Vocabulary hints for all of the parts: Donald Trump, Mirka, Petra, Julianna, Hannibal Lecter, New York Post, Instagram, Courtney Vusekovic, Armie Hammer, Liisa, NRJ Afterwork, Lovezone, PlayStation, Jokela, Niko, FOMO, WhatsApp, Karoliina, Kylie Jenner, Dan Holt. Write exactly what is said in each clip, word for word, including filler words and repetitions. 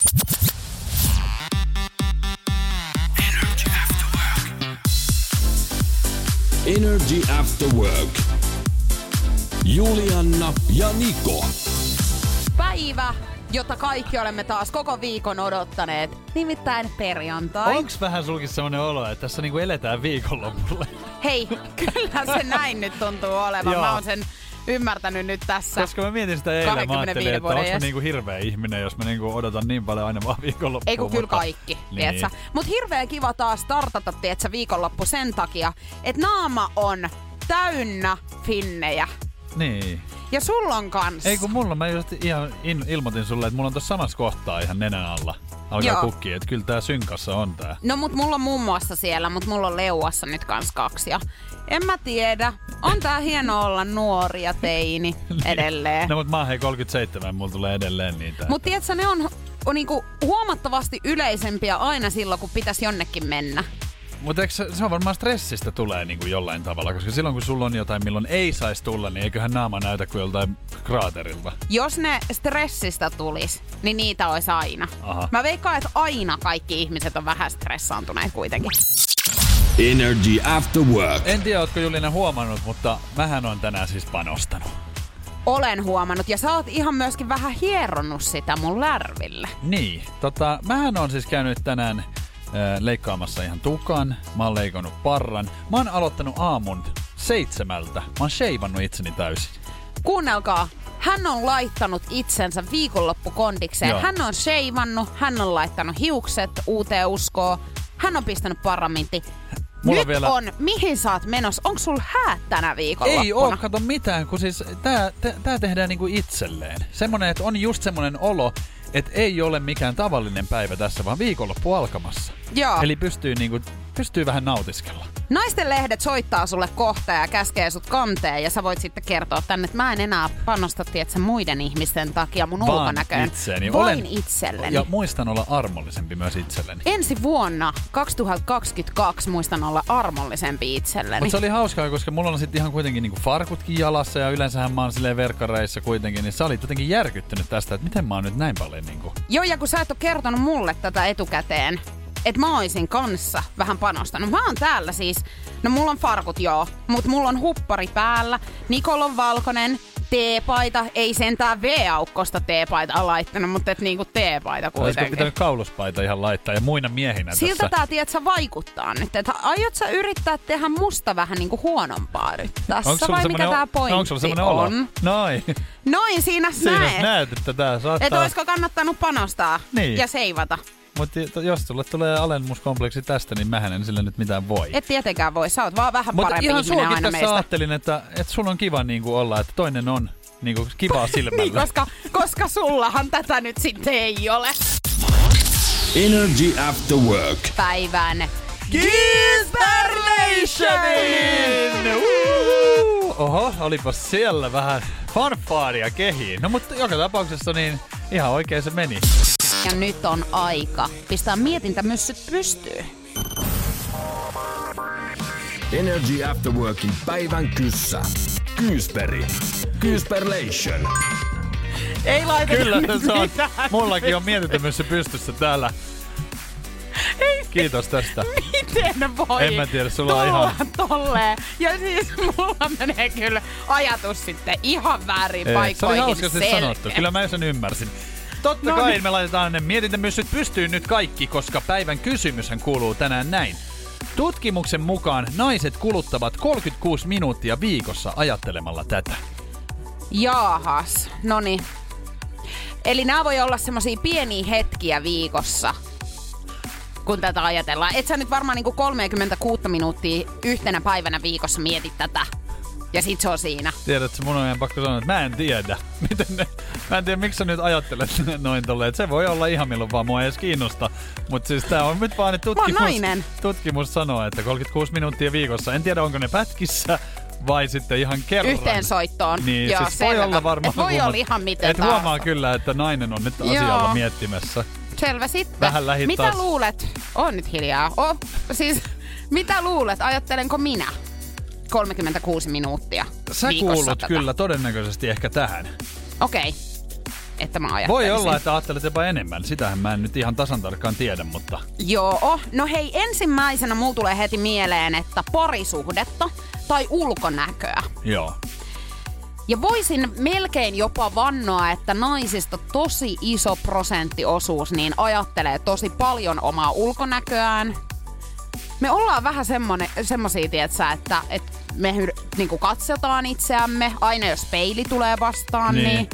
N R J Afterwork. N R J Afterwork. Julianna ja Niko. Päivä, jota kaikki olemme taas koko viikon odottaneet. Nimittäin perjantai. Onks vähän sulkin semmonen olo, että tässä niinku eletään viikonlopulle? Hei, kyllä se näin nyt tuntuu olevan. Mä oon sen ymmärtänyt nyt tässä. Koska mä mietin sitä eilen, mä ajattelin, että onks mä niinku hirveä ihminen, jos mä niinku odotan niin paljon aina vaan viikonloppuun. Ei kun kyllä kaikki, niin. Tietsä. Mut hirveä kiva taas startata, tietsä, viikonloppu sen takia, että naama on täynnä finnejä. Niin. Ja sulla on kans. Ei kun mulla, mä just ihan ilmoitin sulle, että mulla on tossa samassa kohtaa ihan nenän alla. Alkaa joo kukkia, että kyllä tää synkassa on tää. No mut mulla on muun muassa siellä, mut mulla on leuassa nyt kans kaksi. Ja en mä tiedä, on tää hieno olla nuori ja teini edelleen. No mut mä oon hei kolmekymmentäseitsemän, mulla tulee edelleen niitä. Mut tietsä, ne on, on niinku huomattavasti yleisempiä aina silloin, kun pitäis jonnekin mennä. Mutta se, se on varmaan stressistä tulee niinku jollain tavalla, koska silloin kun sulla on jotain, milloin ei saisi tulla, niin eiköhän naama näytä kuin joltain kraaterilta. Jos ne stressistä tulis, niin niitä olisi aina. Aha. Mä veikkaan, että aina kaikki ihmiset on vähän stressaantuneet kuitenkin. N R J After Work. En tiedä, ootko Julina huomannut, mutta mähän on tänään siis panostanut. Olen huomannut, ja sä oot ihan myöskin vähän hieronnut sitä mun lärville. Niin, tota, mähän on siis käynyt tänään leikkaamassa ihan tukan, mä oon leikannut parran, mä oon aloittanut aamun seitsemältä, mä oon sheivannut itseni täysin. Kuunnelkaa, hän on laittanut itsensä viikonloppukondikseen, joo, hän on sheivannut, hän on laittanut hiukset uuteen uskoon, hän on pistänyt paramintti. Mulla nyt vielä on, mihin sä oot menossa? Onko sul häät tänä viikonloppuna? Ei oo, kato mitään, kun siis tää, t- tää tehdään niinku itselleen. Semmonen, että on just semmonen olo, että ei ole mikään tavallinen päivä tässä, vaan viikonloppu alkamassa. Joo. Eli pystyy, niinku, pystyy vähän nautiskella. Naisten lehdet soittaa sulle kohta ja käskee sut kanteen, ja sä voit sitten kertoa tänne, että mä en enää panosta, tietsä, muiden ihmisten takia mun vaan ulkonäköön. Itseeni. Vain olen itselleni. Ja muistan olla armollisempi myös itselleni. Ensi vuonna kaksituhattakaksikymmentäkaksi muistan olla armollisempi itselleni. Mutta se oli hauskaa, koska mulla on sitten ihan kuitenkin niinku farkutkin jalassa, ja yleensähän mä oon silleen verkkareissa kuitenkin, niin sä olit jotenkin järkyttynyt tästä, että miten mä oon nyt näin paljon niinku. Joo, ja kun sä et oo kertonut mulle tätä etukäteen, et mä oisin kanssa vähän panostanut. Mä oon täällä siis, no mulla on farkut joo, mut mulla on huppari päällä, Nikolla on valkoinen, teepaita, ei sentään V-aukkosta teepaita laittanut, mutta et niinku teepaita kuitenkin. Olisiko pitänyt kauluspaita ihan laittaa ja muina miehinä siltä tässä? Siltä tää, tietsä, vaikuttaa nyt, että aiot sä yrittää tehdä musta vähän niinku huonompaa nyt tässä, vai mikä tää pointti on? Onko sulla semmonen olo? Noin. Noin, siinä, siinä näet. näet, että tää saattaa. Et oisko kannattanut panostaa niin ja seivata? Mutta jos sulle tulee alennuskompleksi tästä, niin mähän en sille nyt mitään voi. Et tietenkään voi, sä oot vaan vähän mut parempi ihminen aina meistä. Mutta ihan ajattelin, että, että sulla on kiva niinku olla, että toinen on niinku kivaa silmällä. Niin, koska, koska sullahan tätä nyt sitten ei ole. N R J After Work. Päivän Gisberlationin! Oho, olipa siellä vähän fanfaaria kehiin. No mutta joka tapauksessa niin ihan oikein se meni. Ja nyt on aika pistää mietintämyssyt pystyyn. N R J Afterworkin päivän kyssä. Kyysperi. Kyysperlation. Ei laiteta kyllä, nyt mitään. Kyllä, mullakin on mietintämyssy pystyssä täällä. Ei, kiitos tästä. Miten voi? En mä tiedä, sulla on ihan tolleen. Ja siis mulla menee kyllä ajatus sitten ihan väärin ei, paikkoihin selkeä. Se oli hauska sanottu. Kyllä mä sen ymmärsin. Totta no kai niin. Me laitetaan ne mietintämyssyt pystyy nyt kaikki, koska päivän kysymyshän kuuluu tänään näin. Tutkimuksen mukaan naiset kuluttavat kolmekymmentäkuusi minuuttia viikossa ajattelemalla tätä. Jaahas, no niin. Eli nämä voi olla semmosia pieniä hetkiä viikossa, kun tätä ajatellaan. Et sä nyt varmaan niinku kolmekymmentäkuusi minuuttia yhtenä päivänä viikossa mieti tätä. Ja sit se on siinä. Tiedätkö, mun on ihan pakko sanoa, että mä en tiedä. Miten ne, mä en tiedä, miksi sä nyt ajattelet noin tolleen. Se voi olla ihan milloin vaan, mua ei edes kiinnosta. Mutta siis tää on nyt vaan, että tutkimus, tutkimus sanoo, että kolmekymmentäkuusi minuuttia viikossa. En tiedä, onko ne pätkissä vai sitten ihan kerran. Yhteen soittoon. Niin, joo, siis voi olla varmaan. Voi huoma- olla ihan miten tahansa. Huomaa kyllä, että nainen on nyt asialla joo. miettimässä. Selvä sitten. Mitä taas. luulet? Oon nyt hiljaa. Oh, siis mitä luulet? Ajattelenko minä? kolmekymmentäkuusi minuuttia Sä kuulut tätä. Kyllä todennäköisesti ehkä tähän. Okei. Okay. Että mä ajattelisin. Voi olla, että ajattelet jopa enemmän. Sitähän mä en nyt ihan tasan tarkkaan tiedä, mutta... Joo. No hei, ensimmäisenä mulla tulee heti mieleen, että parisuhdetta tai ulkonäköä. Joo. Ja voisin melkein jopa vannoa, että naisista tosi iso prosenttiosuus niin ajattelee tosi paljon omaa ulkonäköään. Me ollaan vähän semmoisia, tietsä, että, että me niinku katsotaan itseämme, aina jos peili tulee vastaan, niin, niin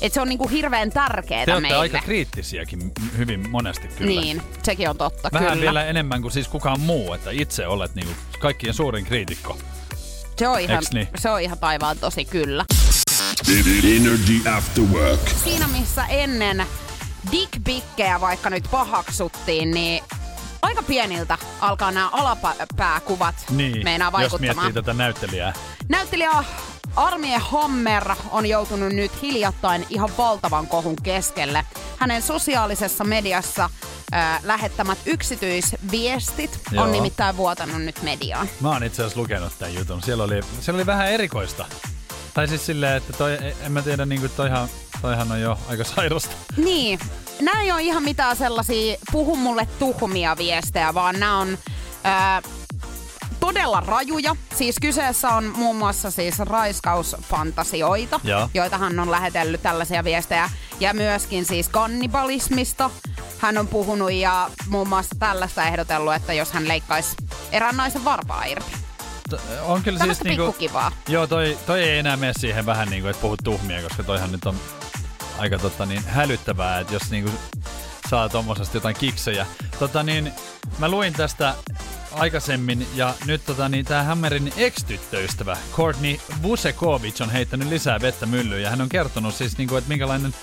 että se on niinku hirveän tärkeetä meille. Te olette aika kriittisiäkin hyvin monesti kyllä. Niin, sekin on totta. Vähän kyllä. Vähän vielä enemmän kuin siis kukaan muu, että itse olet niinku kaikkien suurin kriitikko. Se on ihan, niin? Se on ihan taivaan tosi kyllä. N R J Afterwork. Siinä missä ennen dickpikkejä vaikka nyt pahaksuttiin, niin... Aika pieniltä alkaa nämä alapääkuvat niin, meinaa vaikuttamaan. Jos miettii tätä näyttelijää. Näyttelijä Armie Hammer on joutunut nyt hiljattain ihan valtavan kohun keskelle. Hänen sosiaalisessa mediassa äh, lähettämät yksityisviestit Joo. on nimittäin vuotanut nyt mediaan. Mä oon itse asiassa lukenut tämän jutun. Siellä oli, siellä oli vähän erikoista. Tai siis silleen, että toi, en mä tiedä, niin kuin toihan, toihan on jo aika sairasta. Niin. Nää ei ole ihan mitään sellaisia puhu mulle tuhmia viestejä, vaan nää on ää, todella rajuja. Siis kyseessä on muun muassa siis raiskausfantasioita, Joo. joita hän on lähetellyt tällaisia viestejä. Ja myöskin siis kannibalismista hän on puhunut ja muun muassa tällaista ehdotellut, että jos hän leikkaisi erään naisen varpaa irti. On kyllä siis niinku, joo, toi, toi ei enää mene siihen vähän niinku, että puhut tuhmia, koska toihan nyt on aika totta niin hälyttävää, että jos niinku saa tommosesta jotain kiksejä. Tota niin, mä luin tästä aikaisemmin ja nyt tota niin, tää Hammerin ex-tyttöystävä Courtney Vusekovic on heittänyt lisää vettä myllyyn ja hän on kertonut siis niinku, että minkälainen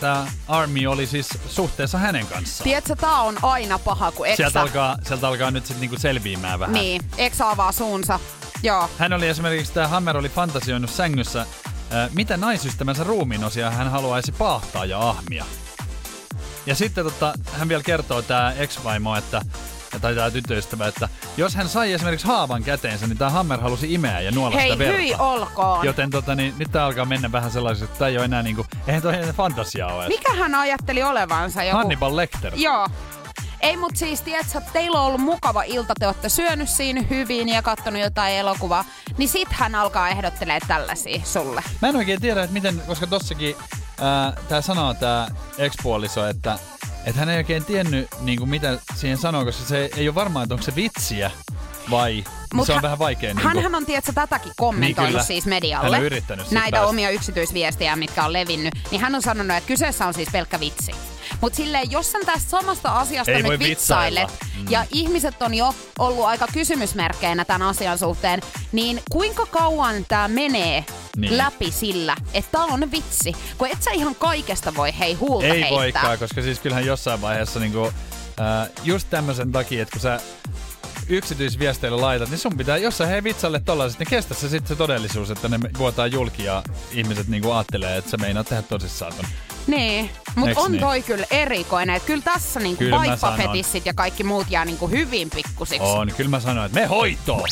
tämä Armie oli siis suhteessa hänen kanssaan. Tiedätkö, tää on aina paha, kun eksä... Sieltä alkaa, sieltä alkaa nyt sit niinku selviämään vähän. Niin, eksä avaa suunsa. Joo. Hän oli esimerkiksi, tämä Hammer oli fantasioinut sängyssä, äh, mitä naisystävänsä ruumiinosia hän haluaisi paahtaa ja ahmia. Ja sitten tota, hän vielä kertoo tää ex-vaimo, että... tai tää tyttöystävä, että jos hän sai esimerkiksi haavan käteensä, niin tää Hammer halusi imeä ja nuolla sitä verta. Hei, hyi olkoon! Joten tota, niin, nyt tää alkaa mennä vähän sellaiseksi, että tää ei oo enää niinku, eihän toi enää fantasiaa oo. Mikä hän ajatteli olevansa? Joku... Hannibal Lecter. Joo. Ei, mut siis tietsä, teillä on ollut mukava ilta, te ootte syönyt siinä hyvin ja kattonut jotain elokuvaa, niin sit hän alkaa ehdottelemaan tällaisia sulle. Mä en oikein tiedä, että miten, koska tossakin ää, tää sanoo tää ex-puoliso, että Että hän ei oikein tiennyt, niin kuin mitä siihen sanoo, koska se ei ole varmaa, että onko se vitsiä vai Mut se on hän, vähän vaikea. Niin hänhän on tietsä tätäkin kommentoinut niin siis medialle, näitä päästä. Omia yksityisviestejä, mitkä on levinnyt, niin hän on sanonut, että kyseessä on siis pelkkä vitsi. Mutta silleen, jos sä tästä samasta asiasta ei nyt vitsailet, mm. ja ihmiset on jo ollut aika kysymysmerkkeinä tämän asian suhteen, niin kuinka kauan tää menee niin. läpi sillä, että tää on vitsi? Kun et sä ihan kaikesta voi hei huulta ei heittää. Ei voikaan, koska siis kyllähän jossain vaiheessa niinku, äh, just tämmösen takia, että kun sä yksityisviesteillä laitat, niin sun pitää, jos sä hei vitsalle tollaiset, niin kestä se sitten se todellisuus, että ne vuotaa julki ja ihmiset niinku aattelee, että sä meinaat tehdä tosissaan ton. Niin, mut Eks on niin? Toi kyllä erikoinen, että kyllä tässä niinku vaippafetissit ja kaikki muut jää niinku hyvin pikkusiksi. On, kyllä mä sanoin, että me hoitoon!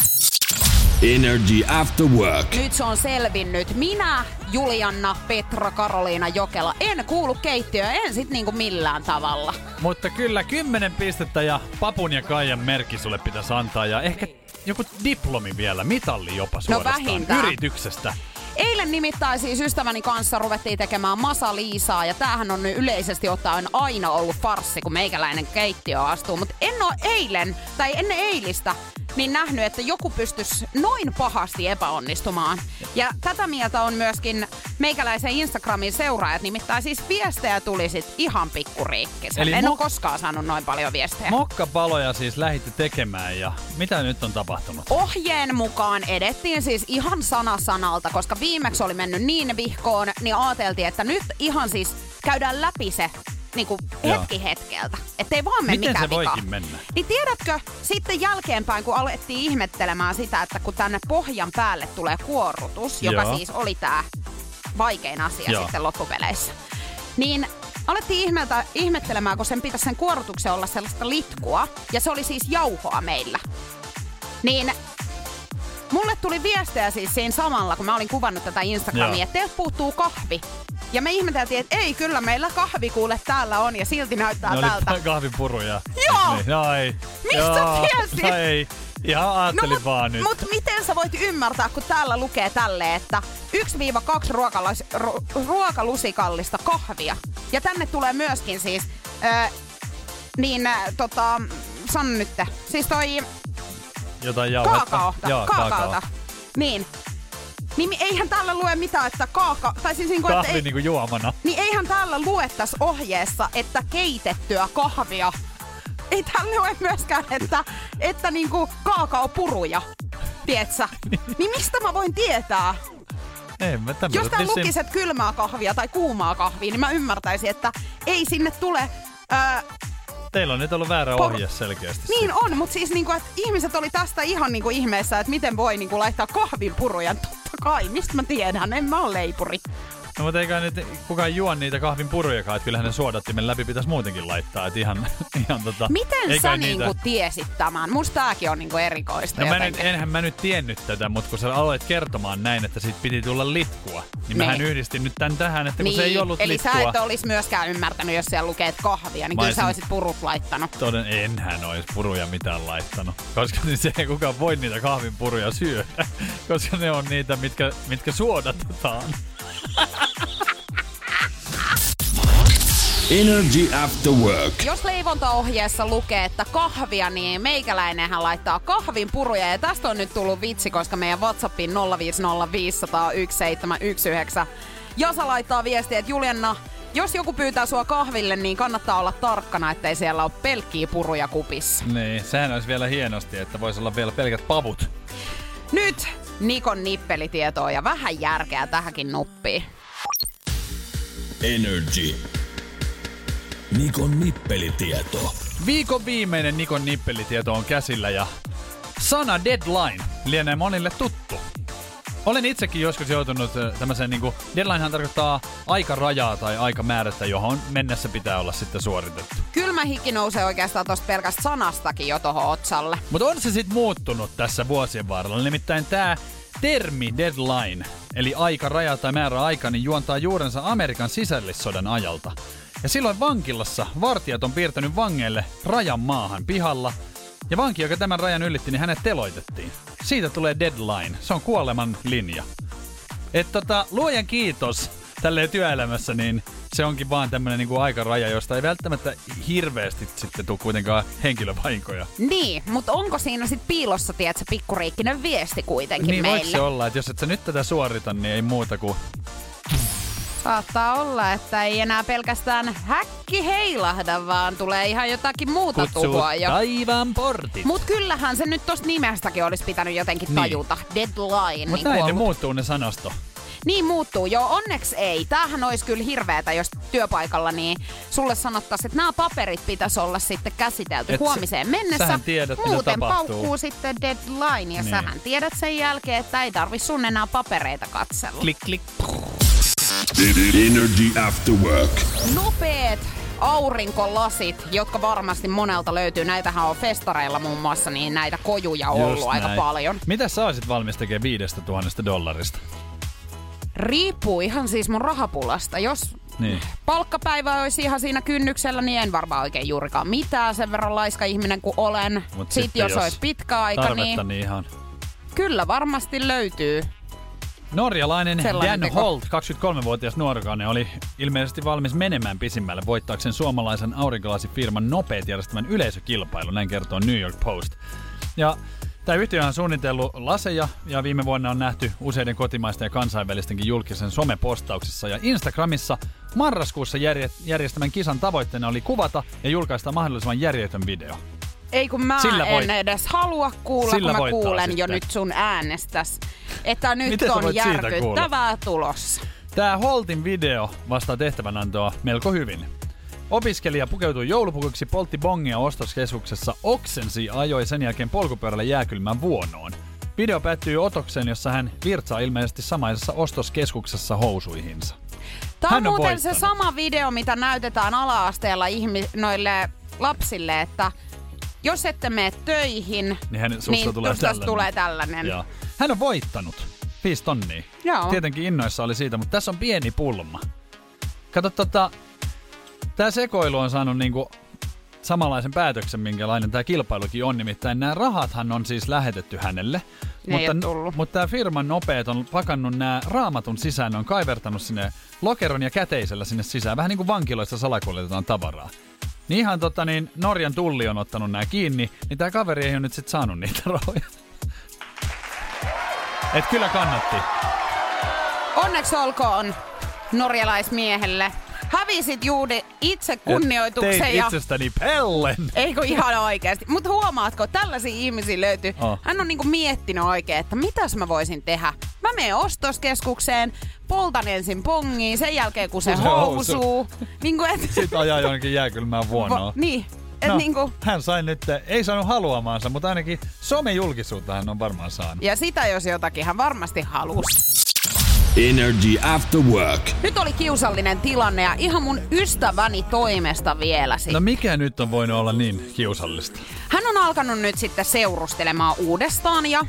N R J Afterwork. Nyt se on selvinnyt. Minä, Julianna, Petra, Karoliina, Jokela en kuulu keittiöön, en sit niinku millään tavalla. Mutta kyllä kymmenen pistettä ja Papun ja Kaijan merkki sulle pitäisi antaa ja ehkä joku diplomi vielä, mitalli jopa suorastaan. No vähintään. Yrityksestä. Eilen nimittäin siis ystäväni kanssa ruvettiin tekemään masa Liisaa, ja tämähän on nyt yleisesti ottaen aina ollut farssi, kun meikäläinen keittiö astuu. Mutta en ole eilen, tai ennen eilistä, niin nähnyt, että joku pystyisi noin pahasti epäonnistumaan. Ja tätä mieltä on myöskin meikäläisen Instagramin seuraajat, nimittäin siis viestejä tuli sit ihan pikkuriikkisen. En mok- ole koskaan saanut noin paljon viestejä. Mokkapaloja siis lähditte tekemään ja mitä nyt on tapahtunut? Ohjeen mukaan edettiin siis ihan sana sanalta, koska viimeksi oli mennyt niin vihkoon, niin ajateltiin, että nyt ihan siis käydään läpi se niinku hetki Joo. hetkeltä, ettei vaan mene mikään vika. Miten se voikin mennä? Niin tiedätkö, sitten jälkeenpäin kun alettiin ihmettelemään sitä, että kun tänne pohjan päälle tulee kuorrutus, Joo. joka siis oli tää vaikein asia Joo. sitten loppupeleissä, niin alettiin ihmeltä, ihmettelemään, kun sen pitäisi sen kuorrutuksen olla sellaista litkua, ja se oli siis jauhoa meillä. Niin mulle tuli viestejä siis siinä samalla, kun mä olin kuvannut tätä Instagramia, Joo. että teiltä puuttuu kahvi. Ja me ihmeteltiin, että ei, kyllä meillä kahvi kuule täällä on ja silti näyttää tältä. No kahvipuruja. Joo! Niin, no ei. Mistä Joo, tiesit? No ei. Ihan ajattelin no, mut, vaan nyt. Mutta miten sä voit ymmärtää, kun täällä lukee tälleen, että yksi kaksi ruokalais, ru, ruokalusikallista kahvia. Ja tänne tulee myöskin siis, äh, niin äh, tota, sanon nyt, siis toi... Jotain jauhetta. Kaakaota. Joo, kaakaota. Niin. Niin eihän täällä lue mitään, että kaaka... Tai siis niin kuin, kahvi ei, niin kuin juomana. Niin eihän täällä lue tässä ohjeessa, että keitettyä kahvia. Ei täällä lue myöskään, että, että niin kuin kaakaopuruja. Tietsä? Niin mistä mä voin tietää? Ei, mä Jos tää vissiin... lukisi, että kylmää kahvia tai kuumaa kahvia, niin mä ymmärtäisin, että ei sinne tule... Öö, Teillä on nyt ollut väärä ohje selkeästi. Niin siitä. On, mutta siis niinku, että ihmiset oli tästä ihan niinku ihmeessä, että miten voi niinku laittaa kahvin puruja. Totta kai, mistä mä tiedän, en mä ole leipuri. No mutta eikä nyt kukaan juo niitä kahvin purujakaan, että kyllähän ne suodattimen läpi pitäisi muutenkin laittaa. Että ihan, ihan tota... Miten sä niitä... niinku tiesit tämän? Musta tääkin on niinku erikoista. No mä nyt, enhän mä nyt tiennyt tätä, mutta kun sä aloit kertomaan näin, että siitä piti tulla litkua, niin mähän ne. Yhdistin nyt tän tähän, että kun niin. se ei ollut Eli litkua... Eli sä et olis myöskään ymmärtänyt, jos siellä lukee kahvia, niin kyllä sä olisit purut laittanut. Toden enhän olis puruja mitään laittanut, koska siis ei kukaan voi niitä kahvin puruja syödä, koska ne on niitä, mitkä, mitkä suodatetaan. N R J Afterwork. Jos leivontaohjeessa lukee, että kahvia, niin meikäläinenhän laittaa kahvin puruja. Ja tästä on nyt tullut vitsi, koska meidän WhatsAppiin nolla viisi nolla viisi nolla yksi seitsemän yksi yhdeksän. Ja sä laittaa viestiä, että Julianna, jos joku pyytää sua kahville, niin kannattaa olla tarkkana, ettei siellä ole pelkkiä puruja kupissa. Niin, sehän olisi vielä hienosti, että voisi olla vielä pelkät pavut. Nyt Nikon nippelitietoa ja vähän järkeä tähänkin nuppiin. Energy. Nikon nippelitieto. Viikon viimeinen Nikon nippelitieto on käsillä ja sana deadline lienee monille tuttu. Olen itsekin joskus joutunut tämmöiseen niinku, deadlinehan tarkoittaa aikarajaa tai aikamäärästä, johon mennessä pitää olla sitten suoritettu. Kylmä hiki nousee oikeastaan tosta pelkästä sanastakin jo tohon otsalle. Mutta on se sitten muuttunut tässä vuosien varrella, nimittäin tää termi deadline, eli aikaraja tai määräaika, niin juontaa juurensa Amerikan sisällissodan ajalta. Ja silloin vankilassa vartijat on piirtänyt vangeille rajan maahan pihalla, ja vanki, joka tämän rajan ylitti, niin hänet teloitettiin. Siitä tulee deadline. Se on kuoleman linja. Et tota, luojan kiitos tälleen työelämässä, niin se onkin vaan tämmönen niinku aikaraja, josta ei välttämättä hirveästi sitten tule kuitenkaan henkilövahinkoja. Niin, mutta onko siinä sit piilossa, tiedätkö, pikkuriikkinen viesti kuitenkin niin, meille? Niin, voiko se olla, että jos et sä nyt tätä suorita, niin ei muuta kuin... Saattaa olla, että ei enää pelkästään häkki heilahda, vaan tulee ihan jotakin muuta tuhoa jo. Taivaan portit. Mut kyllähän se nyt tosta nimestäkin olisi pitänyt jotenkin tajuta. Niin. Deadline. Mutta niin näin ne muuttuu ne sanasto. Niin muuttuu, joo. Onneksi ei. Tämähän olisi kyllä hirveetä, jos työpaikalla niin sulle sanottaisiin, että nämä paperit pitäisi olla sitten käsitelty et huomiseen mennessä. Tiedät, muuten paukkuu sitten deadline ja niin. Sähän tiedät sen jälkeen, että ei tarvi sun enää papereita katsella. Klik, klik. N R J Afterwork. Nopeet aurinkolasit, jotka varmasti monelta löytyy. Näitähän on festareilla muun muassa, niin näitä kojuja on ollut aika paljon. Mitä sä olisit valmis tekemään viidestä tuhannesta dollarista? Riippuu ihan siis mun rahapulasta. Jos niin. palkkapäivä olisi ihan siinä kynnyksellä, niin en varmaan oikein juurikaan mitään. Sen verran laiska ihminen kuin olen. Mut sitten, sitten jos olisi pitkä aika, niin... niin ihan. Kyllä varmasti löytyy. Norjalainen Dan teko. Holt, kaksikymmentäkolmevuotias nuorukainen, oli ilmeisesti valmis menemään pisimmälle voittaakseen suomalaisen aurinkolasifirman nopeet järjestämän yleisökilpailu, näin kertoo New York Post. Ja Tämä yhtiö on suunnitellut laseja ja viime vuonna on nähty useiden kotimaisten ja kansainvälistenkin julkisen somepostauksissa ja Instagramissa. Marraskuussa järjestämän kisan tavoitteena oli kuvata ja julkaista mahdollisimman järjetön video. Ei kun mä Sillä en voit... edes halua kuulla, Sillä kun mä kuulen sitten. Jo nyt sun äänestäs, että nyt on järkyttävää tulossa. Tää Holtin video vastaa tehtävänantoa melko hyvin. Opiskelija pukeutui joulupukuksi, poltti bongia ostoskeskuksessa, oksensi ja ajoi sen jälkeen polkupyörällä jääkylmään vuonoon. Video päättyy otokseen, jossa hän virtsaa ilmeisesti samaisessa ostoskeskuksessa housuihinsa. Tämä on, on muuten voittanut. Se sama video, mitä näytetään ala-asteella ihmi- noille lapsille, että jos ette mene töihin, niin susta tulee tällainen. Tulee tällainen. Hän on voittanut. Viisi tonnia. Joo. Tietenkin innoissa oli siitä, mutta tässä on pieni pulma. Kato tota... Tämä sekoilu on saanut niinku samanlaisen päätöksen, minkälainen tämä kilpailukin on. Nimittäin nämä rahathan on siis lähetetty hänelle. Ne mutta mutta tämä firman nopeet on pakannut nämä raamatun sisään. Ne on kaivertanut sinne lokeron ja käteisellä sinne sisään. Vähän niin kuin vankiloissa salakuljetetaan tavaraa. Niin ihan tota niin, Norjan tulli on ottanut nämä kiinni, niin tämä kaveri ei ole nyt sit saanut niitä rahoja. Et kyllä kannatti. Onneksi olkoon norjalaismiehelle. Hävisit juuri itse kunnioituksen. Ja teit itsestäni pellen. Eikö ihan oikeasti. Mutta huomaatko, tällaisia ihmisiä löytyy. Oh. Hän on niinku miettinyt oikein, että mitäs mä voisin tehdä. Mä menen ostoskeskukseen, poltan ensin pongiin, sen jälkeen kun se, se housuu. Niinku et... Sitten ajaa jonnekin jääkylmään vuonoa. Va- niin. No, niinku... Hän sai nyt, ei saanut haluamaansa, mutta ainakin somejulkisuutta hän on varmaan saanut. Ja sitä jos jotakin hän varmasti halusi. N R J Afterwork. Nyt oli kiusallinen tilanne ja ihan mun ystäväni toimesta vielä sitten. No mikä nyt on voinut olla niin kiusallista? Hän on alkanut nyt sitten seurustelemaan uudestaan ja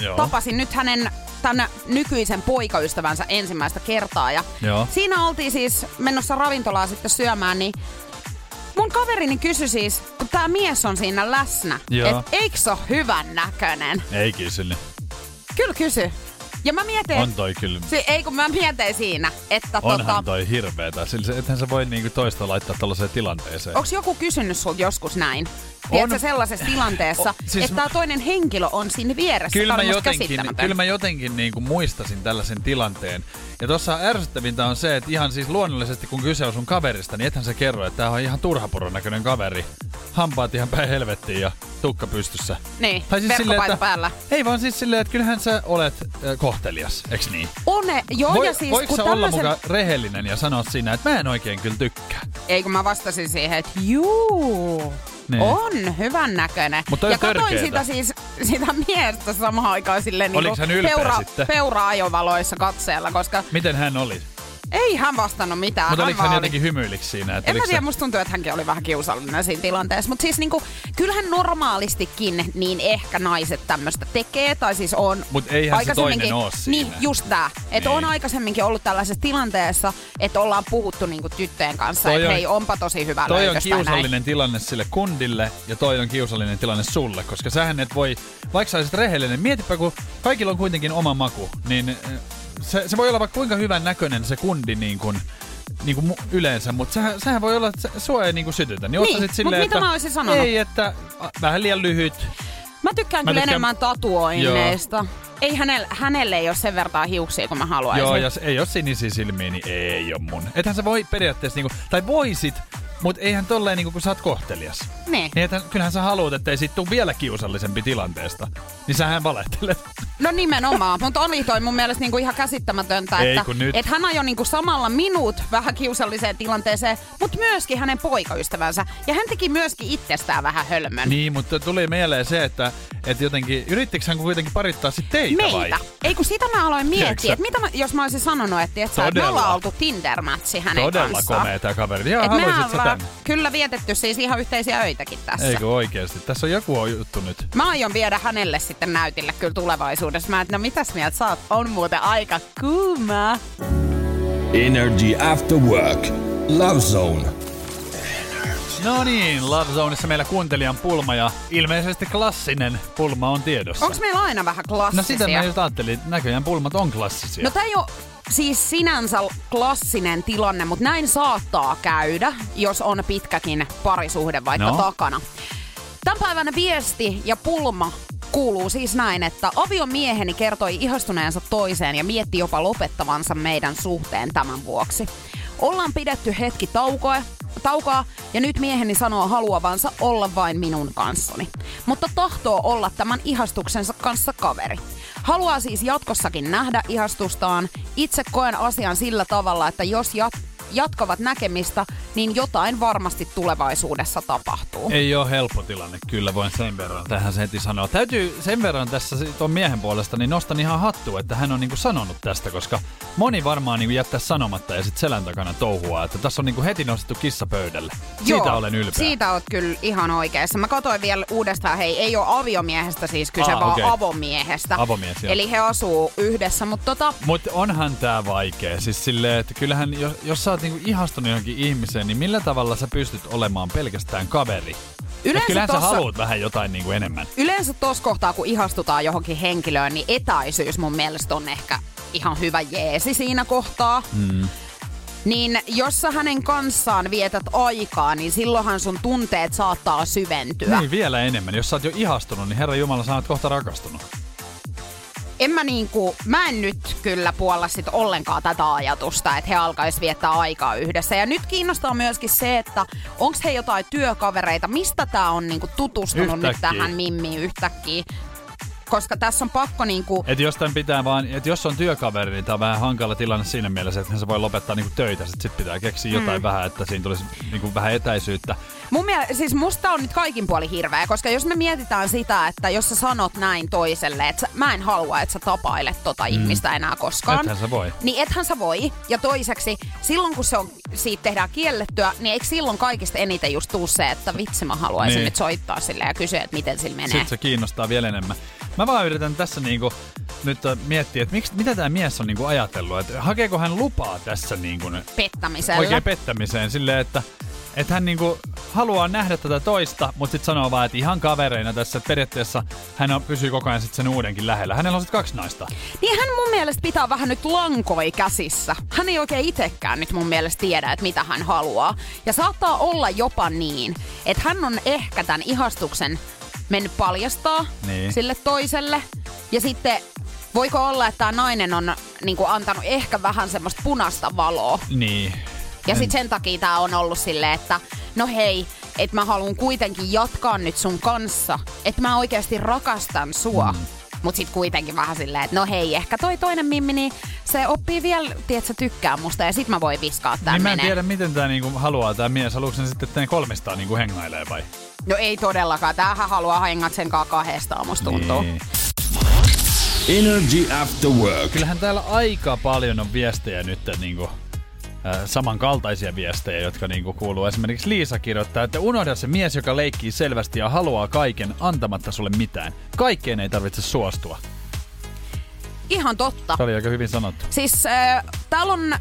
Joo. tapasin nyt hänen tämän nykyisen poikaystävänsä ensimmäistä kertaa. Ja Joo. siinä oltiin siis menossa ravintolaan sitten syömään, niin mun kaverini kysyi siis, kun tää mies on siinä läsnä, että eikö se ole hyvän näköinen? Ei kysynyt. Kyllä kysy. Ja mä mietin, on toi kyllä. Se, ei kun mä mietin siinä, että Onhan tota... toi hirveetä. Sillä ethän sä voi niinku toista laittaa tällaiseen tilanteeseen. Onks joku kysynyt sulta joskus näin? Tiedätkö sellaisessa tilanteessa, o, siis että mä... toinen henkilö on siinä vieressä? Kyllä mä jotenkin, kyllä mä jotenkin niinku muistasin tällaisen tilanteen. Ja tossa ärsyttävintä on se, että ihan siis luonnollisesti kun kyse on sun kaverista, niin ethän sä kerro, että tää on ihan turhapuron näköinen kaveri. Hampaat ihan päin helvettiin ja tukka pystyssä. Niin, tai siis verkkopaita silleen, että, päällä. Ei vaan siis silleen, että kyllähän sä olet äh, kohtelias, eiks niin? One, joo Voi, ja siis... Voiko sä tällaisen... olla mukaan rehellinen ja sanoa siinä, että mä en oikein kyllä tykkää? Ei, kun mä vastasin siihen, että juu... Niin. On hyvän näköinen. Ja katoin sitä, siis, sitä miestä samaan aikaan silleen niin peura, peura-ajovaloissa katseella, koska... Miten hän oli? Ei hän vastannut mitään. Mutta oliko hän, hän jotenkin oli... hymyiliksi siinä? En mä tiedä, se... musta tuntuu, että hänkin oli vähän kiusallinen siinä tilanteessa. Mutta siis niinku, kyllähän normaalistikin niin ehkä naiset tämmöistä tekee. Tai siis on Mutta eihän se toinen oo siinä. Niin, just tää. Että niin. on aikaisemminkin ollut tällaisessa tilanteessa, että ollaan puhuttu niinku tyttöjen kanssa, että hei, onpa tosi hyvä toi löytöstä. Toi on kiusallinen näin. Tilanne sille kundille ja toi on kiusallinen tilanne sulle. Koska sähän et voi, vaikka sä olisit rehellinen, mietipä kun kaikilla on kuitenkin oma maku, niin... Se, se voi olla vaikka kuinka hyvän näköinen se kundi niin kuin, niin kuin yleensä, mutta sehän, sehän voi olla, että sua ei niin kuin sytytä. Niin, niin mutta mitä että, mä olisin sanonut? Ei, että a, vähän liian lyhyt. Mä tykkään mä kyllä tykkään... enemmän tatuoinneista. Ei hänelle, hänelle ei ole sen vertaa hiuksia, kun mä haluaisin. Joo, jos ei ole sinisiä silmiä, niin ei ole mun. Ethän sä voi periaatteessa, niin kuin, tai voisit, mutta eihän tolleen, niin kuin, kun sä oot kohtelias. Niin. niin ethän, kyllähän sä haluut, ettei siitä tule vielä kiusallisempi tilanteesta. Niin sähän valehtelet. No nimenomaan, mutta oli toi mun mielestä niinku ihan käsittämätöntä, Ei, että et hän ajoi niinku samalla minut vähän kiusalliseen tilanteeseen, mutta myöskin hänen poikaystävänsä. Ja hän teki myöskin itsestään vähän hölmön. Niin, mutta tuli mieleen se, että et jotenkin, yrittikö hän kuitenkin parittaa sit teitä Meitä. vai? Meitä. Ei kun sitä mä aloin miettiä, että mitä mä, jos mä olisin sanonut, että et me ollaan oltu Tinder-matsi hänen Todella kanssaan. Todella komea tää kaveri. Jaa, haluaisit sä tän? Kyllä vietetty siis ihan yhteisiä öitäkin tässä. Eikö oikeesti? Tässä on joku juttu nyt. Mä aion viedä hänelle sitten näytille kyllä tulevaisuudessa. Mä et, no mitäs mieltä sä oot? On muuten aika kuuma. N R J Afterwork. Lovezone. No niin, Lovezoneissa meillä kuuntelijan pulma ja ilmeisesti klassinen pulma on tiedossa. Onks meillä aina vähän klassisia? No sitä mä just ajattelin, että näköjään pulmat on klassisia. No tää ei oo siis sinänsä klassinen tilanne, mutta näin saattaa käydä, jos on pitkäkin parisuhde vaikka no. takana. Tämän päivän viesti ja pulma kuuluu siis näin, että aviomieheni kertoi ihastuneensa toiseen ja mietti jopa lopettavansa meidän suhteen tämän vuoksi. Ollaan pidetty hetki taukoa, taukoa ja nyt mieheni sanoo haluavansa olla vain minun kanssani. Mutta tahtoo olla tämän ihastuksensa kanssa kaveri. Haluaa siis jatkossakin nähdä ihastustaan. Itse koen asian sillä tavalla, että jos jat- jatkavat näkemistä, niin jotain varmasti tulevaisuudessa tapahtuu. Ei ole helppo tilanne, kyllä voin sen verran tähän heti sanoa. Täytyy sen verran tässä tuon miehen puolesta, niin nostan ihan hattua, että hän on niinku sanonut tästä, koska moni varmaan niinku jättää sanomatta ja sitten selän takana touhua, että tässä on niinku heti nostettu kissa pöydälle. Joo, siitä olen ylpeä. Siitä oot kyllä ihan oikeassa. Mä katsoin vielä uudestaan, hei, ei ole aviomiehestä siis kyse, ah, vaan okay. avomiehestä. Avomies, joo. Eli he asuu yhdessä, mutta tota... Mut onhan tää vaikea, siis silleen, että kyllähän jos, jos sä oot niinku ihastunut johonkin ihmiseen, niin millä tavalla sä pystyt olemaan pelkästään kaveri? Yleensä kyllähän tossa, sä haluut vähän jotain niin kuin enemmän. Yleensä tossa kohtaa, kun ihastutaan johonkin henkilöön, niin etäisyys mun mielestä on ehkä ihan hyvä jeesi siinä kohtaa. Mm. Niin jos sä hänen kanssaan vietät aikaa, niin silloinhan sun tunteet saattaa syventyä. Niin, vielä enemmän. Jos sä oot jo ihastunut, niin herra jumala, sä oot kohta rakastunut. En mä, niinku, mä en nyt kyllä puolla sit ollenkaan tätä ajatusta, että he alkaisivat viettää aikaa yhdessä. Ja nyt kiinnostaa myöskin se, että onko he jotain työkavereita, mistä tää on niinku tutustunut yhtäkkiä nyt tähän mimmiin yhtäkkiä. Koska tässä on pakko niinku... Että jos tämän pitää vaan, että jos on työkaveri, niin tää on vähän hankala tilanne siinä mielessä, että se voi lopettaa niinku töitä. Sitten pitää keksiä jotain hmm. vähän, että siinä tulisi niinku vähän etäisyyttä. Mun miel- siis musta on nyt kaikin puoli hirveä, koska jos me mietitään sitä, että jos sä sanot näin toiselle, että mä en halua, että sä tapailet tota mm. ihmistä enää koskaan. Ethän sä voi. Niin ethän sä voi. Ja toiseksi, silloin kun se on, siitä tehdään kiellettyä, niin eikö silloin kaikista eniten just tuu se, että vitsi mä haluaisin niin nyt soittaa sille ja kysyä, että miten sillä menee. Sitten se kiinnostaa vielä enemmän. Mä vaan yritän tässä niinku nyt miettiä, että miksi, mitä tämä mies on niinku ajatellut, että hakeeko hän lupaa tässä niinku pettämisellä. Oikein pettämiseen silleen, että että hän niinku haluaa nähdä tätä toista, mutta sitten sanoo vaan, että ihan kavereina tässä, että periaatteessa hän on, pysyy koko ajan sit sen uudenkin lähellä. Hänellä on sitten kaksi naista. Niin hän mun mielestä pitää vähän nyt lankoi käsissä. Hän ei oikein itsekään nyt mun mielestä tiedä, että mitä hän haluaa. Ja saattaa olla jopa niin, että hän on ehkä tämän ihastuksen mennyt paljastaa niin sille toiselle. Ja sitten voiko olla, että tämä nainen on niinku antanut ehkä vähän semmoista punaista valoa. Niin. Ja sit sen takia tää on ollut silleen, että no hei, että mä haluun kuitenkin jatkaa nyt sun kanssa. Että mä oikeasti rakastan sua. Mm. Mut sit kuitenkin vähän silleen, että no hei, ehkä toi toinen mimmi, niin se oppii vielä, tietsä, tykkää musta ja sit mä voin viskaa tämmönen. Niin mä en tiedä, miten tää niinku haluaa tää mies. Haluatko sen sitten, että ne kolmestaan niinku hengailee vai? No ei todellakaan. Tämähän haluaa hengat senkaan kahdestaan, musta tuntuu. Niin. Energy After Work. Kyllähän täällä aika paljon on viestejä nyt niinku... samankaltaisia viestejä, jotka niinku kuuluu. Esimerkiksi Liisa kirjoittaa, että unohda se mies, joka leikkii selvästi ja haluaa kaiken antamatta sulle mitään. Kaikkeen ei tarvitse suostua. Ihan totta. Se oli aika hyvin sanottu. Siis äh, täällä on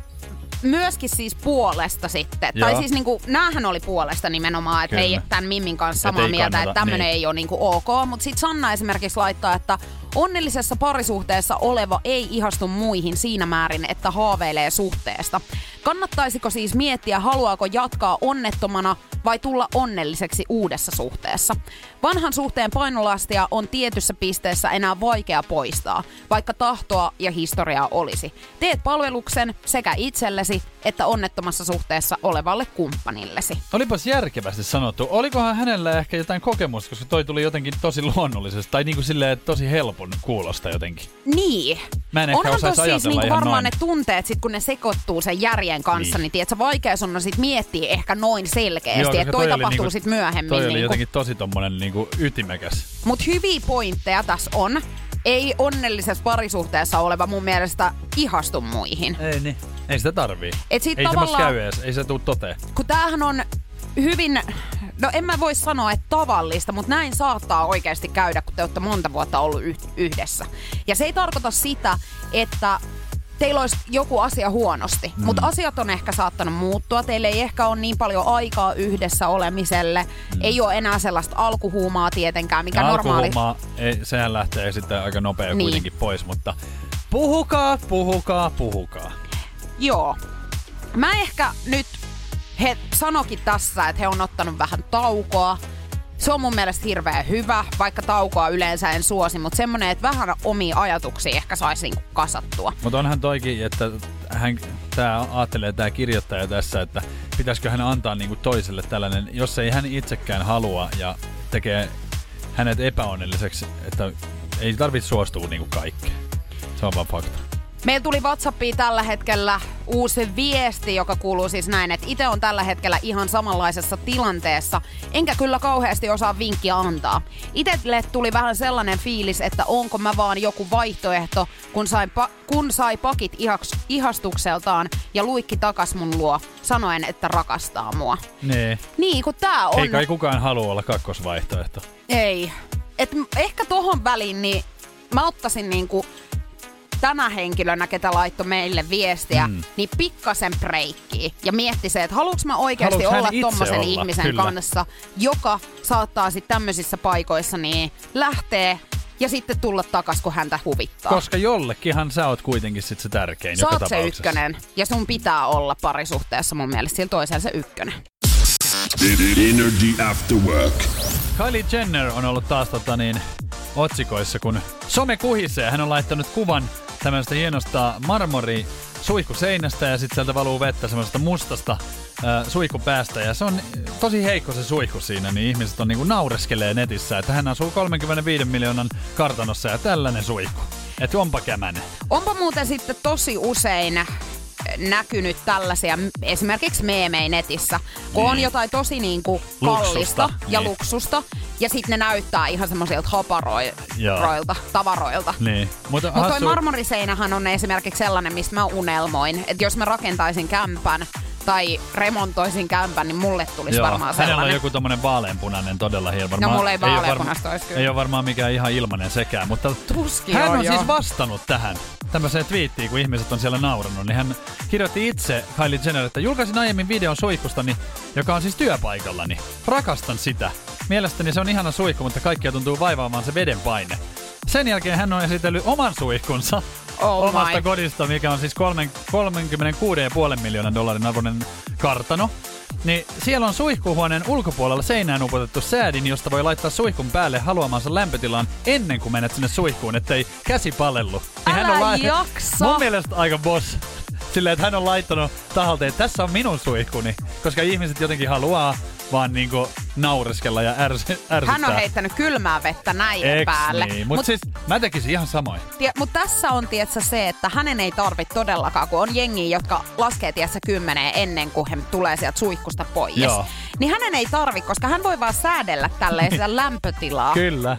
myöskin siis puolesta sitten. Joo. Tai siis niinku, näähän oli puolesta nimenomaan, että hei, tämän Mimmin kanssa samaa et mieltä, että tämmönen niin ei ole niinku ok. Mutta sitten Sanna esimerkiksi laittaa, että onnellisessa parisuhteessa oleva ei ihastu muihin siinä määrin, että haaveilee suhteesta. Kannattaisiko siis miettiä, haluaako jatkaa onnettomana vai tulla onnelliseksi uudessa suhteessa? Vanhan suhteen painolastia on tietyssä pisteessä enää vaikea poistaa, vaikka tahtoa ja historiaa olisi. Teet palveluksen sekä itsellesi että onnettomassa suhteessa olevalle kumppanillesi. Olipas järkevästi sanottu. Olikohan hänellä ehkä jotain kokemusta, koska toi tuli jotenkin tosi luonnollisesti tai niin kuin silleen tosi helpon kuulosta jotenkin. Niin. Mä en ehkä osaisi ajatella siis ihan noin. Onhan varmaan ne tunteet, sit, kun ne sekoittuu sen järjen kanssa, niin, niin tiedätkö, vaikeus on sit miettiä ehkä noin selkeästi, että toi tapahtuu niinku, sit myöhemmin. Toi oli niinku jotenkin tosi tommonen niinku ytimekäs. Mut hyviä pointteja tässä on. Ei onnellisessa parisuhteessa oleva mun mielestä ihastu muihin. Ei niin. Ei sitä tarvii. Ei semmoista käy edes. Ei se tuu toteen. Kun tämähän on hyvin... No en mä voi sanoa, että tavallista, mutta näin saattaa oikeasti käydä, kun te olette monta vuotta ollut yhdessä. Ja se ei tarkoita sitä, että teillä olisi joku asia huonosti. Mm. Mutta asiat on ehkä saattanut muuttua. Teillä ei ehkä ole niin paljon aikaa yhdessä olemiselle. Mm. Ei ole enää sellaista alkuhuumaa tietenkään, mikä no, normaali... Alkuhuumaa, ei, sehän lähtee sitten aika nopea niin kuitenkin pois, mutta puhukaa, puhukaa, puhukaa. Joo. Mä ehkä nyt... He sanoikin tässä, että he on ottanut vähän taukoa. Se on mun mielestä hirveän hyvä, vaikka taukoa yleensä en suosi, mutta semmoinen, että vähän omia ajatuksia ehkä saisi niinku kasattua. Mutta onhan toikin, että hän tää ajattelee tää kirjoittaja tässä, että pitäisikö hän antaa niinku toiselle tällainen, jos ei hän itsekään halua ja tekee hänet epäonnelliseksi, että ei tarvitse suostua niinku kaikkeen. Se on vaan fakta. Meillä tuli WhatsAppiin tällä hetkellä uusi viesti, joka kuuluu siis näin, että itse on tällä hetkellä ihan samanlaisessa tilanteessa, enkä kyllä kauheasti osaa vinkkiä antaa. Itelle tuli vähän sellainen fiilis, että onko mä vaan joku vaihtoehto, kun, sain pa- kun sai pakit ihaks- ihastukseltaan ja luikki takas mun luo, sanoen, että rakastaa mua. Nee. Niin, kun tää on... Ei kai kukaan halua olla kakkosvaihtoehto. Ei. Et ehkä tohon väliin, niin mä ottaisin niinku... tänä henkilönä, ketä laittoi meille viestiä, mm. niin pikkasen breikkiä ja mietti se, että haluuks mä oikeasti haluuks olla tommosen olla? ihmisen Kyllä. kanssa, joka saattaa sitten tämmöisissä paikoissa niin lähtee ja sitten tulla takas, kun häntä huvittaa. Koska jollekinhan sä oot kuitenkin sit se tärkein sä joka tapauksessa. Sä oot se ykkönen ja sun pitää olla parisuhteessa mun mielestä sillä toisella se ykkönen. N R J Afterwork. Kylie Jenner on ollut taas tota niin, otsikoissa, kun some kuhisee. Hän on laittanut kuvan tämmöistä hienosta marmorisuihkuseinästä ja sitten sieltä valuu vettä semmoisesta mustasta äh, suihkupäästä. Ja se on tosi heikko se suihku siinä, niin ihmiset on niinku naureskelee netissä, että hän asuu kolmekymmentäviisi miljoonan kartanossa ja tällainen suihku. Että onpa kämänen. Onpa muuten sitten tosi usein näkynyt tällaisia esimerkiksi meemei netissä, kun niin. on jotain tosi niinku kallista ja niin. luksusta ja sitten ne näyttää ihan semmoisilta hoparoilta, tavaroilta. Niin. Mutta Mut toi su- marmoriseinähän on esimerkiksi sellainen, mistä mä unelmoin, että jos mä rakentaisin kämpän tai remontoisin kämpän, niin mulle tulisi Joo. varmaan sellainen. Hänellä on joku tommonen vaaleanpunainen todella hieno. Varmaan, no mulla ei vaaleanpunasta olisi kyllä. Ei ole varmaan mikään ihan ilmanen sekään, mutta Tuskin hän on jo. siis vastannut tähän. Tämmöiseen twiittiin, kun ihmiset on siellä naurannut, niin hän kirjoitti itse Kylie Jenner, että julkaisin aiemmin videon suihkustani, joka on siis työpaikallani. Rakastan sitä. Mielestäni se on ihana suihku, mutta kaikkia tuntuu vaivaamaan se veden paine. Sen jälkeen hän on esitellyt oman suihkunsa oh omasta my. kodista, mikä on siis kolmekymmentäkuusi pilkku viisi miljoonan dollarin arvoinen kartano. Niin siellä on suihkuhuoneen ulkopuolella seinään upotettu säädin, josta voi laittaa suihkun päälle haluamansa lämpötilaan ennen kuin menet sinne suihkuun, ettei käsi palellu. Niin hän on la- jaksa! Mun mielestä aika boss. Silleen, että hän on laittanut taholta, että tässä on minun suihkuni, koska ihmiset jotenkin haluaa vaan niinku nauriskella ja ärs- ärsyttää. Hän on heittänyt kylmää vettä näiden Eks päälle. Niin. Mutta Mut, siis mä tekisin ihan samoin. Tie, mutta tässä on tietysti se, että hänen ei tarvitse todellakaan, kun on jengiä, jotka laskee tietysti kymmeneen ennen kuin hän tulee sieltä suihkusta pois. Joo. Niin hänen ei tarvitse, koska hän voi vaan säädellä tälleen sitä lämpötilaa. Kyllä.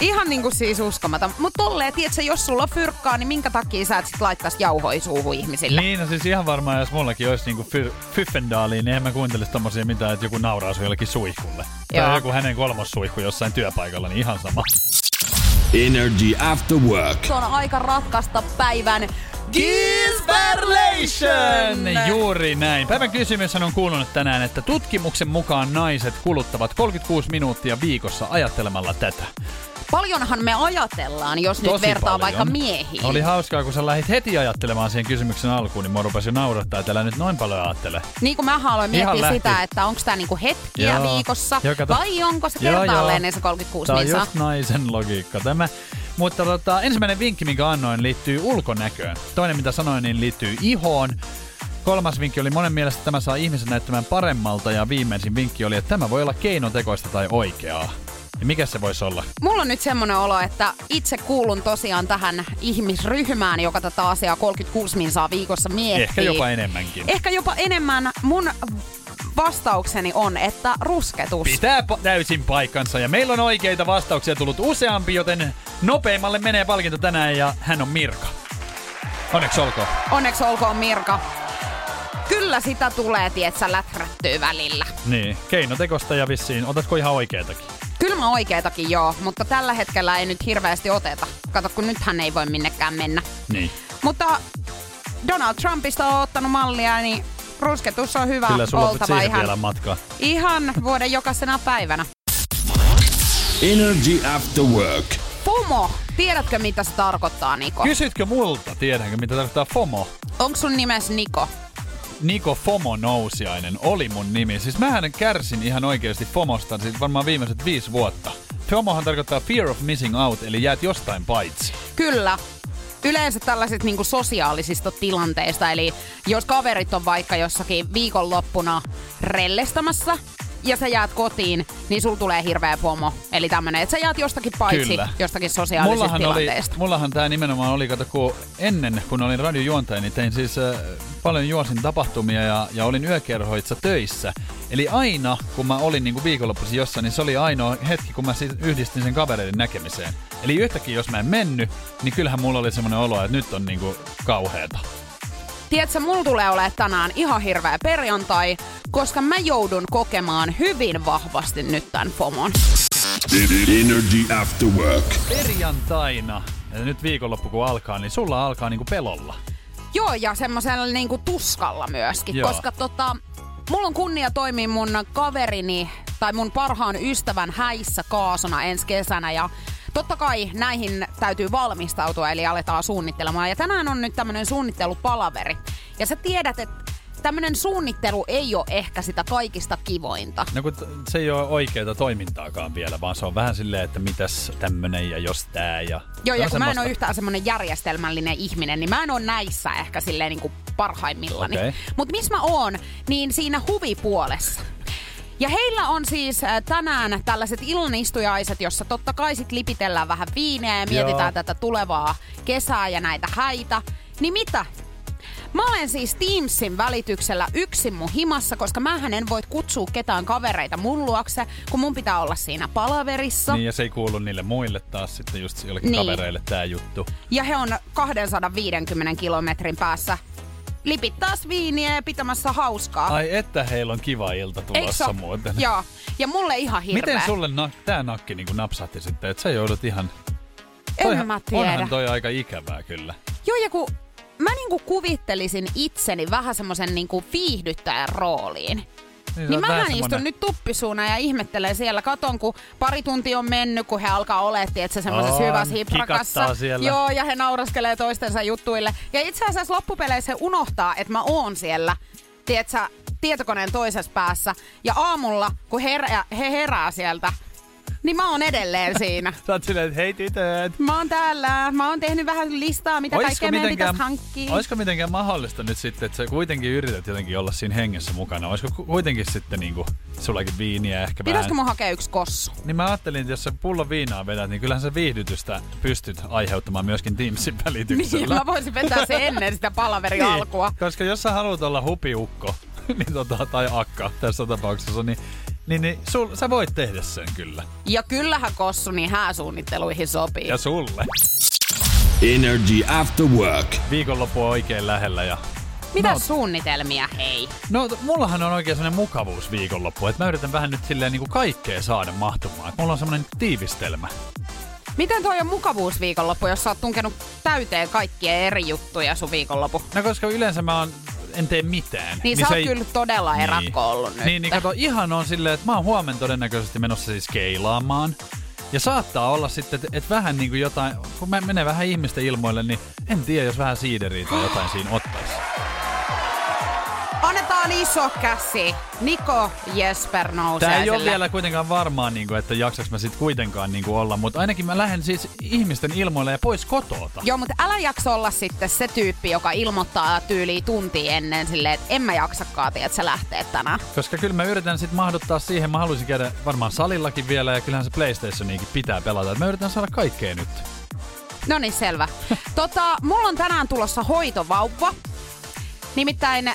Ihan niinku siis uskomata. Mut tolleen, tietsä, jos sulla on fyrkkaa, niin minkä takia sä et sit laittais jauhoja suuhun ihmisille? Niin, no siis ihan varmaan, jos mullakin olisi niinku fyr- fyffendaalia, niin en mä kuuntelis tommosia mitään, että joku nauraa sun jollekin suihkulle. Joo. Tai joku hänen kolmossuihku jossain työpaikalla, niin ihan sama. N R J Afterwork. Se on aika ratkaista päivän Gisperlation! Juuri näin. Päivän kysymys on kuulunut tänään, että tutkimuksen mukaan naiset kuluttavat kolmekymmentäkuusi minuuttia viikossa ajattelemalla tätä. Paljonhan me ajatellaan, jos Tosi nyt vertaa paljon. vaikka miehiin. Oli hauskaa, kun sä lähdit heti ajattelemaan siihen kysymyksen alkuun, niin mua rupesi naurattaa, että älä nyt noin paljon ajattele. Niin kuin mä haluan miettiä sitä, että onko tää niinku hetkiä joo. viikossa joo, vai onko se kertaalleen se kolmekymmentäkuusi minuuttia. Tää on just naisen logiikka tämä. Mutta tota, ensimmäinen vinkki, minkä annoin, liittyy ulkonäköön. Toinen, mitä sanoin, niin liittyy ihoon. Kolmas vinkki oli monen mielestä, että tämä saa ihmisen näyttämään paremmalta. Ja viimeisin vinkki oli, että tämä voi olla keinotekoista tai oikeaa. Ja mikä se voisi olla? Mulla on nyt semmoinen olo, että itse kuulun tosiaan tähän ihmisryhmään, joka tätä asiaa kolmekymmentäkuusi minuuttia viikossa miettii. Ehkä jopa enemmänkin. Ehkä jopa enemmän. Mun vastaukseni on, että rusketus. Pitää pa- täysin paikkansa ja meillä on oikeita vastauksia tullut useampi, joten nopeimmalle menee palkinto tänään ja hän on Mirka. Onneksi olkoon. Onneksi olkoon Mirka. Kyllä sitä tulee, tietsä, läträttyy välillä. Niin, keinotekosta ja vissiin. Otatko ihan oikeetakin? Kyllä mä oikeetakin joo, mutta tällä hetkellä ei nyt hirveästi oteta. Kato, kun nythän ei voi minnekään mennä. Niin. Mutta Donald Trumpista on ottanut mallia, niin rusketus on hyvä oltava ihan, ihan vuoden jokaisena päivänä. N R J Afterwork. FOMO. Tiedätkö, mitä se tarkoittaa, Niko? Kysytkö multa, tiedänkö, mitä tarkoittaa FOMO? Onko sun nimes Niko? Niko FOMO nousiainen oli mun nimi. Siis mähän kärsin ihan oikeasti FOMOsta siis varmaan viimeiset viisi vuotta. FOMOhan tarkoittaa fear of missing out, eli jäät jostain paitsi. Kyllä. Yleensä tällaiset niinku sosiaalisista tilanteista, eli jos kaverit on vaikka jossakin viikonloppuna rellestamassa ja sä jäät kotiin, niin sul tulee hirveä FOMO. Eli tämmönen, että sä jäät jostakin paitsi, kyllä, jostakin sosiaalisista mullahan tilanteista. Oli, mullahan tää nimenomaan oli, kato, kun ennen kun olin radiojuontaja, niin tein siis äh, paljon juosin tapahtumia ja, ja olin yökerhoissa töissä. Eli aina, kun mä olin niin kuin viikonloppuisin jossain, niin se oli ainoa hetki, kun mä yhdistin sen kavereiden näkemiseen. Eli yhtäkkiä, jos mä en mennyt, niin kyllähän mulla oli semmoinen olo, että nyt on niin kuin kauheeta. Tiedätkö, mulla tulee olemaan tänään ihan hirveä perjantai, koska mä joudun kokemaan hyvin vahvasti nyt tämän FOMOn. N R J Afterwork. Perjantaina, ja nyt viikonloppu kun alkaa, niin sulla alkaa niin kuin pelolla. Joo, ja semmoisella niin kuin tuskalla myöskin, joo, koska tota... Mulla on kunnia toimia mun kaverini tai mun parhaan ystävän häissä kaasona ensi kesänä ja totta kai näihin täytyy valmistautua eli aletaan suunnittelemaan. Ja tänään on nyt tämmönen suunnittelupalaveri ja sä tiedät, että tämmönen suunnittelu ei ole ehkä sitä kaikista kivointa. No kun se ei ole oikeeta toimintaakaan vielä, vaan se on vähän silleen, että mitäs tämmönen ja jos tää ja... Joo, ja kun semmoista... mä en ole yhtään semmonen järjestelmällinen ihminen, niin mä en ole näissä ehkä silleen niin kuin parhaimmillani. Okay. Mut missä mä oon, niin siinä huvipuolessa. Ja heillä on siis tänään tällaiset illanistujaiset, jossa totta kai sit lipitellään vähän viineä ja mietitään, joo, tätä tulevaa kesää ja näitä häitä. Niin mitä? Mä olen siis Teamsin välityksellä yksin mun himassa, koska mähän en voi kutsua ketään kavereita mun luokse, kun mun pitää olla siinä palaverissa. Niin, ja se ei kuulu niille muille taas sitten just jollekin niin kavereille tää juttu. Ja he on kaksisataaviisikymmentä kilometrin päässä. Lipit taas viiniä pitämässä hauskaa. Ai että heillä on kiva ilta tulossa muuten. Joo, ja mulle ihan hirveä. Miten sulle na- tää nakki niin napsahti sitten, että sä joudut ihan... En toihan, mä tiedä. Onhan toi aika ikävää kyllä. Joo, ja kun... Mä niinku kuvittelisin itseni vähän semmosen niinku viihdyttäjän rooliin. Niin, niin mähän semmoinen... istun nyt tuppisuuna ja ihmettelee siellä. Katon, kun pari tuntia on mennyt, kun he alkaa oletti, että se semmoisessa hyvässä hiprakassa. Joo, ja he nauraskelee toistensa juttuille. Ja itse asiassa loppupeleissä he unohtaa, että mä oon siellä, tiedätkö, tietokoneen toisessa päässä. Ja aamulla, kun herää, he herää sieltä, niin mä oon edelleen siinä. Sä oot silleen, että hei tytöt. Mä oon täällä. Mä oon tehnyt vähän listaa, mitä oisko kaikkea meidän pitäisi hankkia. Olisiko mitenkään mahdollista nyt sitten, että sä kuitenkin yrität jotenkin olla siinä hengessä mukana? Olisiko kuitenkin sitten niinku sullakin viiniä ehkä vähän? Pitäisikö mun hakea yksi kossu? Niin mä ajattelin, että jos sä pullon viinaa vedät, niin kyllähän sä viihdytystä pystyt aiheuttamaan myöskin Teamsin välityksellä. Niin, mä voisin vetää se ennen sitä palaverin niin, alkua. Koska jos sä haluat olla hupiukko niin tota, tai akka tässä tapauksessa, niin... Niin, niin sul, sä voit tehdä sen kyllä. Ja kyllähän kossu niin hääsuunnitteluihin sopii. Ja sulle. N R J Afterwork. Viikonloppu on oikein lähellä ja... Mitä no, suunnitelmia, hei? No, mullahan on oikein semmoinen mukavuus viikonloppu, että mä yritän vähän nyt silleen niin kuin kaikkea saada mahtumaan. Mulla on semmoinen tiivistelmä. Miten toi on mukavuus viikonloppu, jos sä oot tunkenut täyteen kaikkia eri juttuja sun viikonloppu? No, koska yleensä mä oon... En tee mitään. Niin, niin sä oot ei... kyllä todella erakko niin ollut nyt. Niin, niin kato, ihan on silleen, että mä oon huomenna todennäköisesti menossa siis keilaamaan. Ja saattaa olla sitten, että et vähän niin kuin jotain, kun mä menen vähän ihmisten ilmoille, niin en tiedä, jos vähän siideriä tai jotain siinä ottaisi. Annetaan iso käsi. Niko Jesper nousee. Tää ei ole vielä kuitenkaan varmaa, niin kuin, että jaksaks mä sit kuitenkaan niin kuin olla, mutta ainakin mä lähden siis ihmisten ilmoille ja pois kotoota. Joo, mutta älä jaksa olla sitten se tyyppi, joka ilmoittaa tyyliin tuntia ennen silleen, että en mä jaksakaan, tiedät sä lähtee tänään. Koska kyllä mä yritän sit mahduttaa siihen, mä haluaisin käydä varmaan salillakin vielä ja kyllähän se PlayStationiinkin pitää pelata. Mä yritän saada kaikkea nyt. No niin, selvä. tota, mulla on tänään tulossa hoitovauva. Nimittäin...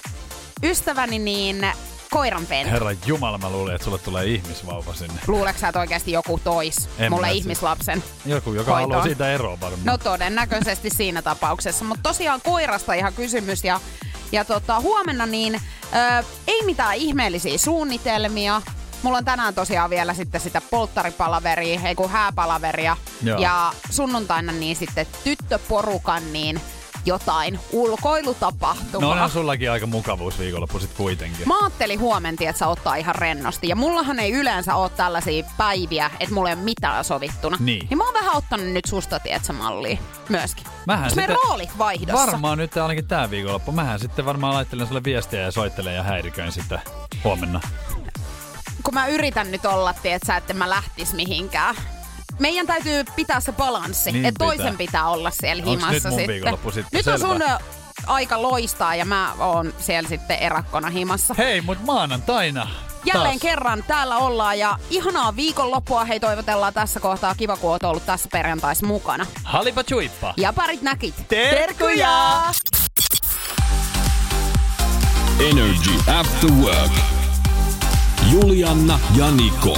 Ystäväni niin koiranpentu. Herra jumala, mä luulin, että sulle tulee ihmisvauva sinne. Luuleeko sä, että oikeasti joku tois en mulle ihmislapsen? Joku, joka hoitoon haluaa siitä eroa varmaan. No todennäköisesti siinä tapauksessa. Mutta tosiaan koirasta ihan kysymys. Ja, ja tota, huomenna niin ö, ei mitään ihmeellisiä suunnitelmia. Mulla on tänään tosiaan vielä sitten sitä polttaripalaveria, ei kun hääpalaveria. Joo. Ja sunnuntaina niin sitten tyttöporukan niin... jotain ulkoilutapahtumaa. No onhan sullakin aika mukavuusviikonloppu sit kuitenkin. Mä ajattelin huomentia, että sä ottaa ihan rennosti. Ja mullahan ei yleensä ole tällaisia päiviä, että mulla ei ole mitään sovittuna. Niin. Niin mä oon vähän ottanut nyt susta, tietsä, mallia myöskin. Mähän sitten... meidän roolit vaihdossa. Varmaan nyt ainakin tää viikonloppu. Mähän sitten varmaan laittelen sulle viestiä ja soittelen ja häiriköin sitä huomenna. Kun mä yritän nyt olla, tietsä, että mä lähtis mihinkään. Meidän täytyy pitää se balanssi, niin että toisen pitää. pitää olla siellä Onks himassa nyt sitten. sitten. Nyt on sun aika loistaa ja mä oon siellä sitten erakkona himassa. Hei, mut maanantaina. Jälleen taas. Kerran täällä ollaan ja ihanaa viikonloppua. Hei, toivotellaan tässä kohtaa. Kiva, kun oot ollut tässä perjantais mukana. Halipa chuippa. Ja parit näkit. Terkkuja! N R J Afterwork. Julianna ja Niko.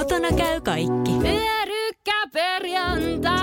käy kaikki. Pyörykkäperjantai.